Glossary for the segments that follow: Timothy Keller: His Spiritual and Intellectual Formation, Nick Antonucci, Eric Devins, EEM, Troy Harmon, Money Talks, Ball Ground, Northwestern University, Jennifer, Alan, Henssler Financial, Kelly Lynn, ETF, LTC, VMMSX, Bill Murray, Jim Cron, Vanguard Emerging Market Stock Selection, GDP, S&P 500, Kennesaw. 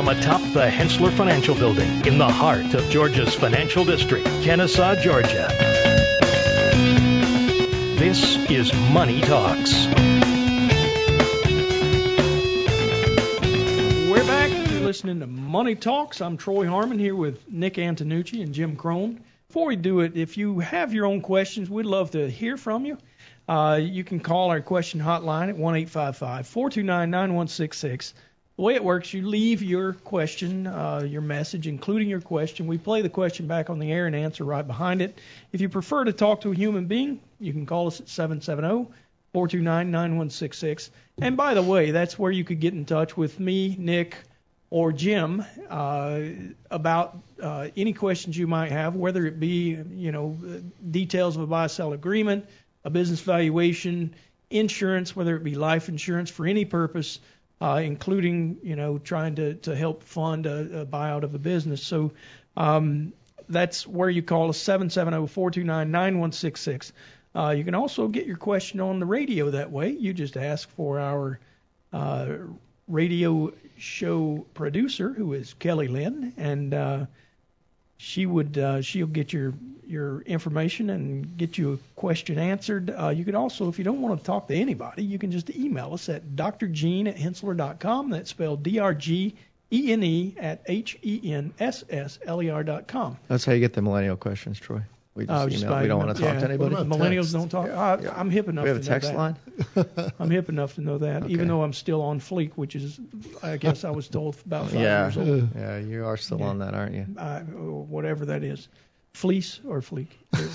from atop the Henssler Financial Building in the heart of Georgia's financial district, Kennesaw, Georgia. This is Money Talks. We're back. You're listening to Money Talks. I'm Troy Harmon here with Nick Antonucci and Jim Cron. Before we do it, if you have your own questions, we'd love to hear from you. You can call our question hotline at 1-855-429-9166. The way it works, you leave your question, your message, including your question. We play the question back on the air and answer right behind it. If you prefer to talk to a human being, you can call us at 770-429-9166. And by the way, that's where you could get in touch with me, Nick, or Jim about any questions you might have, whether it be, you know, details of a buy-sell agreement, a business valuation, insurance, whether it be life insurance for any purpose, including, you know, trying to help fund a buyout of a business. So that's where you call us, 770-429-9166. You can also get your question on the radio that way. You just ask for our radio show producer, who is Kelly Lynn, and she'll get your information and get you a question answered. You could also, if you don't want to talk to anybody, you can just email us at drgene@henssler.com. That's spelled drgene@henssler.com. That's how you get the millennial questions, Troy. We just email. We don't want to talk to anybody. Millennials don't talk. I'm hip enough to know that. We have a text line? I'm hip enough to know that, okay. Even though I'm still on Fleek, which is, I guess I was told, about 5 years old. Yeah, you are still on that, aren't you? Whatever that is. Fleece or Fleek?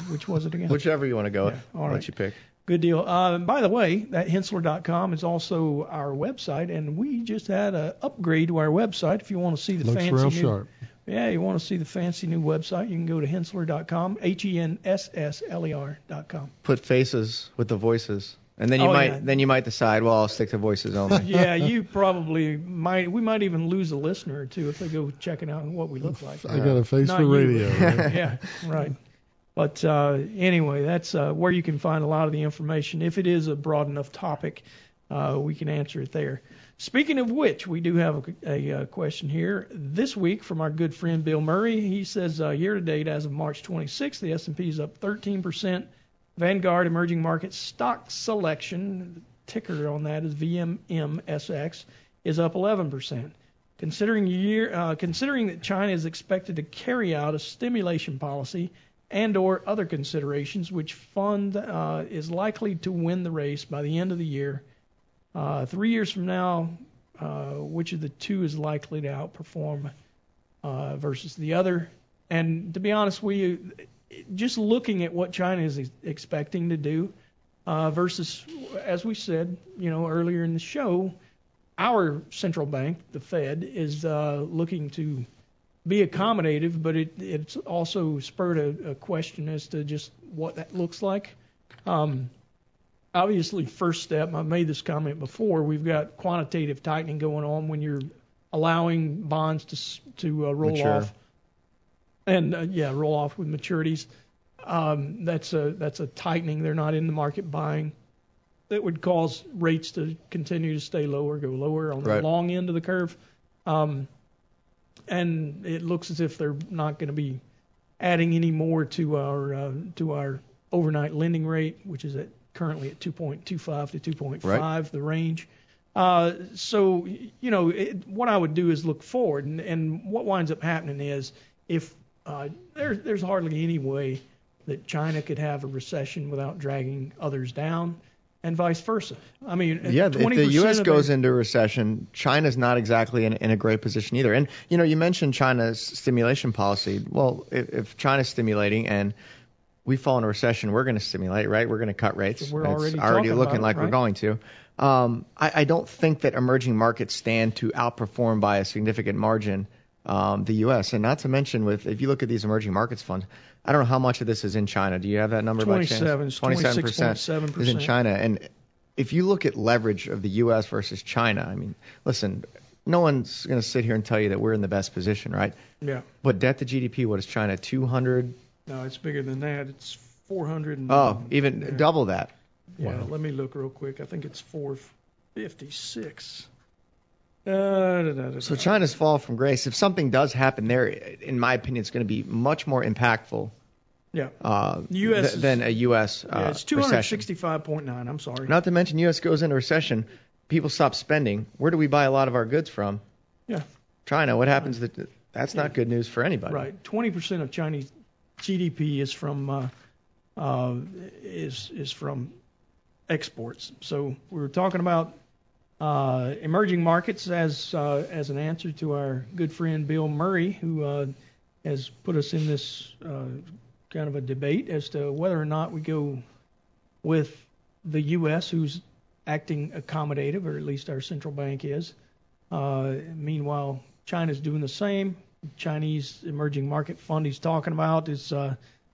Which was it again? Whichever you want to go with. All right. What you pick. Good deal. By the way, that Henssler.com is also our website, and we just had an upgrade to our website. If you want to see the you want to see the fancy new website, you can go to Henssler.com, HENSSLER.com. Put faces with the voices, and then you might decide, well, I'll stick to voices only. Yeah, you probably might. We might even lose a listener or two if they go checking out what we look like. I got a face for radio. Right? Yeah, right. But anyway, that's where you can find a lot of the information. If it is a broad enough topic, we can answer it there. Speaking of which, we do have a question here this week from our good friend Bill Murray. He says, year-to-date, as of March 26th, the S&P is up 13%. Vanguard Emerging Market Stock Selection, ticker on that is VMMSX, is up 11%. Considering that China is expected to carry out a stimulation policy and/or other considerations, which fund is likely to win the race by the end of the year. 3 years from now, which of the two is likely to outperform versus the other? And to be honest, we just looking at what China is expecting to do versus, as we said, you know, earlier in the show, our central bank, the Fed, is looking to be accommodative, but it's also spurred a question as to just what that looks like. Obviously, first step, I made this comment before, we've got quantitative tightening going on when you're allowing bonds to roll off. And, roll off with maturities. That's a tightening. They're not in the market buying. That would cause rates to continue to stay lower, go lower on the long end of the curve. And it looks as if they're not going to be adding any more to our overnight lending rate, which is at currently at 2.25 to 2.5, the range. So, you know, what I would do is look forward. And what winds up happening is if there's hardly any way that China could have a recession without dragging others down and vice versa. I mean, if the U.S. goes into recession, China's not exactly in a great position either. And, you know, you mentioned China's stimulation policy. Well, if China's stimulating and we fall in a recession, we're going to stimulate, right? We're going to cut rates. So it's already looking like we're going to. I don't think that emerging markets stand to outperform by a significant margin the U.S. And not to mention, if you look at these emerging markets funds, I don't know how much of this is in China. Do you have that number by chance? 27% is in China. And if you look at leverage of the U.S. versus China, I mean, listen, no one's going to sit here and tell you that we're in the best position, right? Yeah. But debt to GDP, what is China, 200%? No, it's bigger than that. It's 400. Double that. Yeah, wow. Let me look real quick. I think it's 456. So China's fall from grace, if something does happen there, in my opinion, it's going to be much more impactful than a U.S. It's 265.9. I'm sorry. Not to mention U.S. goes into recession. People stop spending. Where do we buy a lot of our goods from? Yeah. China. What happens? That's not good news for anybody. Right. 20% of Chinese GDP is from from exports. So we were talking about emerging markets as an answer to our good friend Bill Murray, who has put us in this kind of a debate as to whether or not we go with the U.S., who's acting accommodative, or at least our central bank is. Meanwhile, China's doing the same. Chinese emerging market fund he's talking about is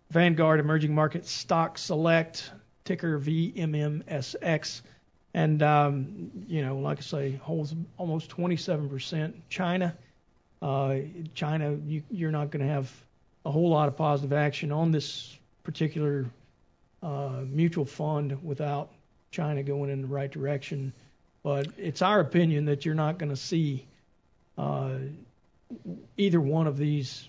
Vanguard Emerging Market Stock Select, ticker VMMSX. And, like I say, holds almost 27%. China, you're not going to have a whole lot of positive action on this particular mutual fund without China going in the right direction. But it's our opinion that you're not going to see either one of these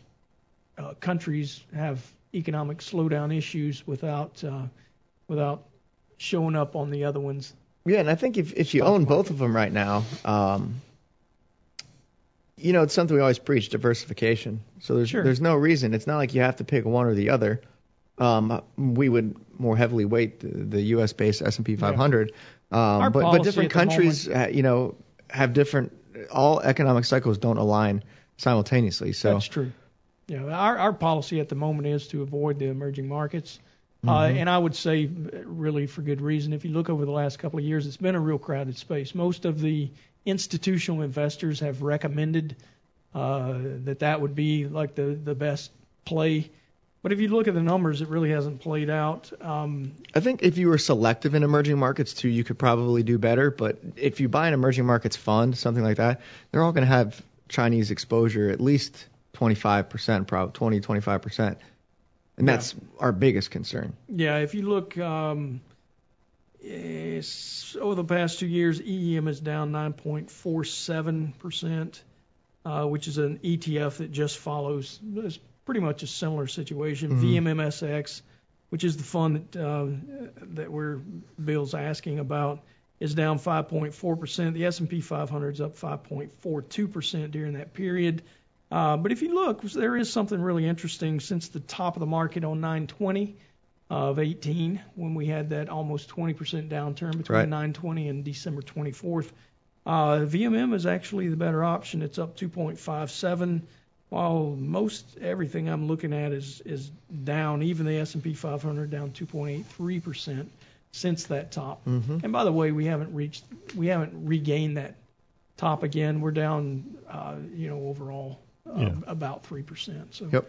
countries have economic slowdown issues without showing up on the other ones. Yeah, and I think if you own both of them right now, it's something we always preach, diversification. So there's no reason. It's not like you have to pick one or the other. We would more heavily weight the U.S.-based S&P 500. Yeah. But different countries, have different – all economic cycles don't align simultaneously. So that's true. Yeah, our policy at the moment is to avoid the emerging markets. And I would say really for good reason. If you look over the last couple of years, it's been a real crowded space. Most of the institutional investors have recommended that would be like the best play. But if you look at the numbers, it really hasn't played out. I think if you were selective in emerging markets too, you could probably do better. But if you buy an emerging markets fund, something like that, they're all going to have Chinese exposure at least 25%, probably 20-25%. And that's our biggest concern. Yeah, if you look over the past 2 years, EEM is down 9.47%, which is an ETF that just follows. It's pretty much a similar situation. Mm-hmm. VMMSX, which is the fund that Bill's asking about, is down 5.4%. The S&P 500 is up 5.42% during that period. But if you look, there is something really interesting since the top of the market on 9/20 of 18, when we had that almost 20% downturn between 9/20 and December 24th. VMM is actually the better option. It's up 2.57, while most everything I'm looking at is down. Even the S&P 500 down 2.83% since that top. Mm-hmm. And by the way, we haven't regained that top again. We're down, overall. About 3%. So,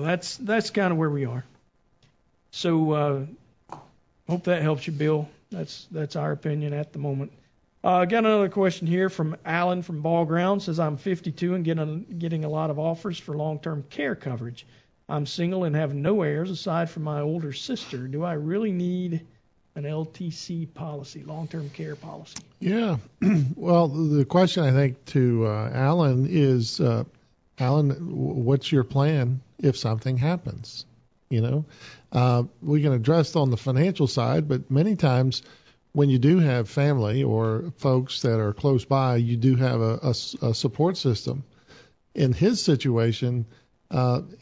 that's kind of where we are. So, hope that helps you, Bill. That's our opinion at the moment. Got another question here from Alan from Ball Ground. Says, I'm 52 and getting a lot of offers for long-term care coverage. I'm single and have no heirs aside from my older sister. Do I really need an LTC policy, long-term care policy? Yeah. Well, the question, I think, to Alan is, what's your plan if something happens? We can address on the financial side, but many times when you do have family or folks that are close by, you do have a support system. In his situation,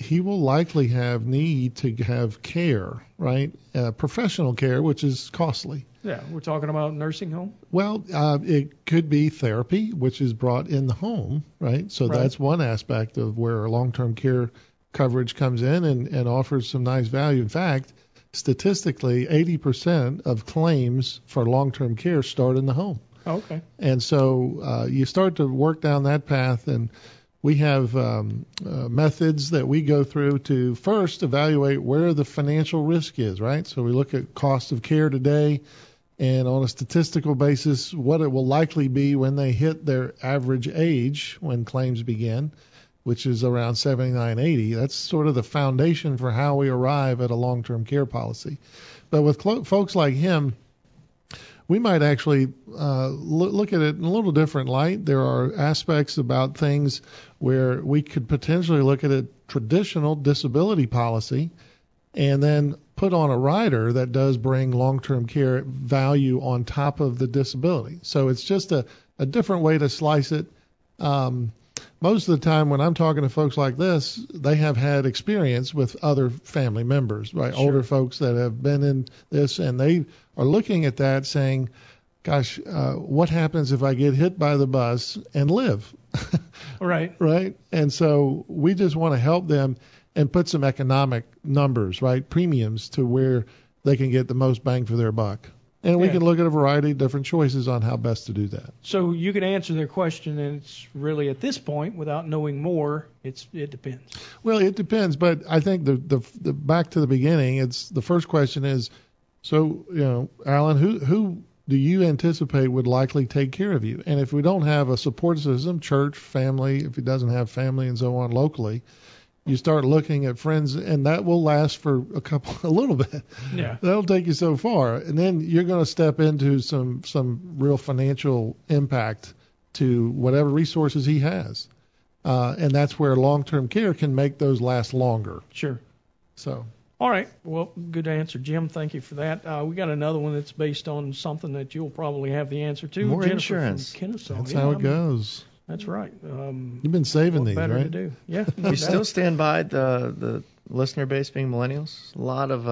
he will likely have need to have care, right? Professional care, which is costly. Yeah, we're talking about nursing home? Well, it could be therapy, which is brought in the home, right? So that's one aspect of where long-term care coverage comes in and offers some nice value. In fact, statistically, 80% of claims for long-term care start in the home. Okay. And so you start to work down that path, and we have methods that we go through to first evaluate where the financial risk is, right? So we look at cost of care today and on a statistical basis what it will likely be when they hit their average age when claims begin, which is around 79, 80. That's sort of the foundation for how we arrive at a long-term care policy. But with folks like him, we might actually look at it in a little different light. There are aspects about things where we could potentially look at a traditional disability policy and then put on a rider that does bring long-term care value on top of the disability. So it's just a different way to slice it. Most of the time when I'm talking to folks like this, they have had experience with other family members, right? Sure. Older folks that have been in this, and they are looking at that saying, gosh, what happens if I get hit by the bus and live? Right. Right. And so we just want to help them and put some economic numbers, right? Premiums to where they can get the most bang for their buck. And we can look at a variety of different choices on how best to do that. So you can answer their question, and it's really at this point, without knowing more, it depends. Well, it depends, but I think the back to the beginning, it's the first question is, so, you know, Alan, who do you anticipate would likely take care of you? And if we don't have a support system, church, family, if it doesn't have family and so on locally, you start looking at friends, and that will last for a little bit. Yeah. That'll take you so far. And then you're going to step into some real financial impact to whatever resources he has. And that's where long-term care can make those last longer. Sure. So. All right. Well, good answer, Jim. Thank you for that. We got another one that's based on something that you'll probably have the answer to. More Jennifer insurance. From Kennesaw. That's how it goes. That's right. You've been saving these, right? To do. Yeah. You still stand by the listener base being millennials? A lot of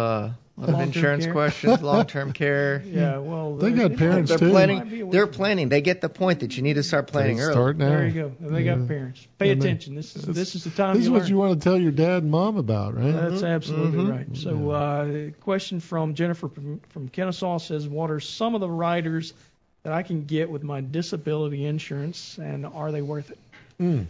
insurance care. Questions, long-term care. Yeah, well, they got parents too. They're planning. They get the point that you need to start planning early. Start now. There you go. And they got parents. Pay attention. This is the time. This is what you want to tell your dad and mom about, right? That's absolutely right. So, a question from Jennifer from Kennesaw says, "What are some of the riders that I can get with my disability insurance, and are they worth it?"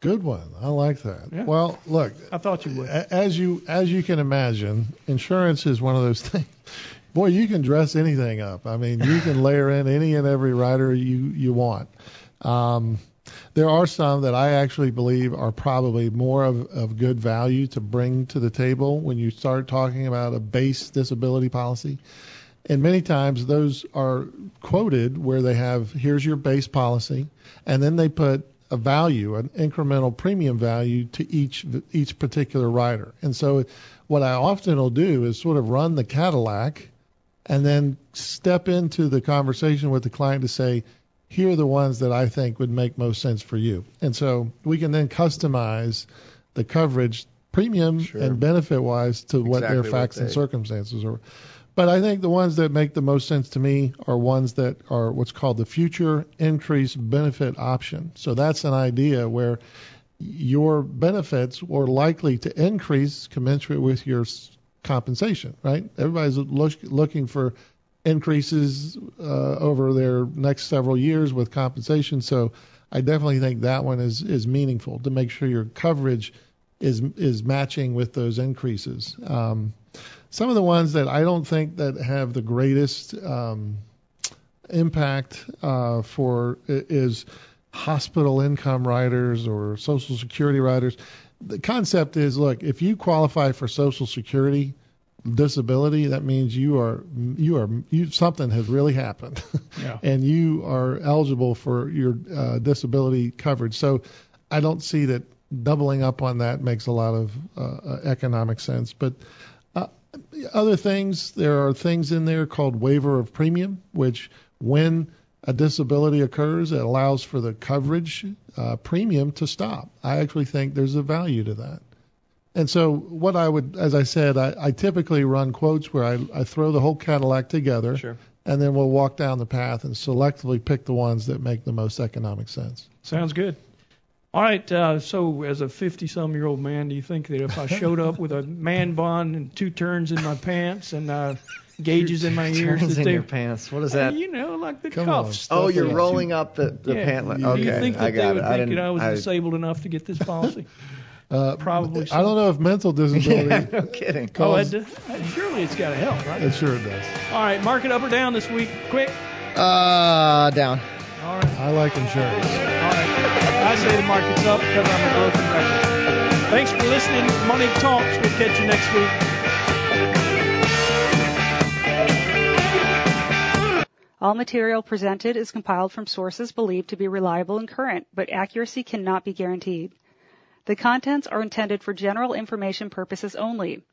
Good one. I like that. Yeah. Well, look. I thought you would. As you can imagine, insurance is one of those things. Boy, you can dress anything up. I mean, you can layer in any and every rider you want. There are some that I actually believe are probably more of good value to bring to the table when you start talking about a base disability policy. And many times those are quoted where they have, here's your base policy, and then they put a value, an incremental premium value to each particular rider. And so what I often will do is sort of run the Cadillac and then step into the conversation with the client to say, here are the ones that I think would make most sense for you. And so we can then customize the coverage premium and benefit-wise to what their facts and circumstances are. But I think the ones that make the most sense to me are ones that are what's called the future increased benefit option. So that's an idea where your benefits are likely to increase commensurate with your compensation, right? Everybody's looking for increases over their next several years with compensation. So I definitely think that one is meaningful to make sure your coverage is matching with those increases. Some of the ones that I don't think that have the greatest impact is hospital income riders or Social Security riders. The concept is, look, if you qualify for Social Security disability, that means you something has really happened, and you are eligible for your disability coverage. So I don't see that doubling up on that makes a lot of economic sense, but. Other things, there are things in there called waiver of premium, which when a disability occurs, it allows for the coverage premium to stop. I actually think there's a value to that. And so what I would, as I said, I typically run quotes where I throw the whole Cadillac together, and then we'll walk down the path and selectively pick the ones that make the most economic sense. Sounds good. All right, so as a 50-some-year-old man, do you think that if I showed up with a man bun and two turns in my pants and gauges in my ears... Turns in your pants, what is that? You know, like the cuffs. Oh, you're rolling up the pant leg. Okay, I got it. Do you think that they would think that I was disabled enough to get this policy? Probably so. I don't know if mental disability... no kidding. Surely it's got to help, right? It sure does. All right, mark it up or down this week, quick. Down. All right. I like insurance. All right. I say the market's up because I'm a broken record. Thanks for listening. Money Talks. We'll catch you next week. All material presented is compiled from sources believed to be reliable and current, but accuracy cannot be guaranteed. The contents are intended for general information purposes only.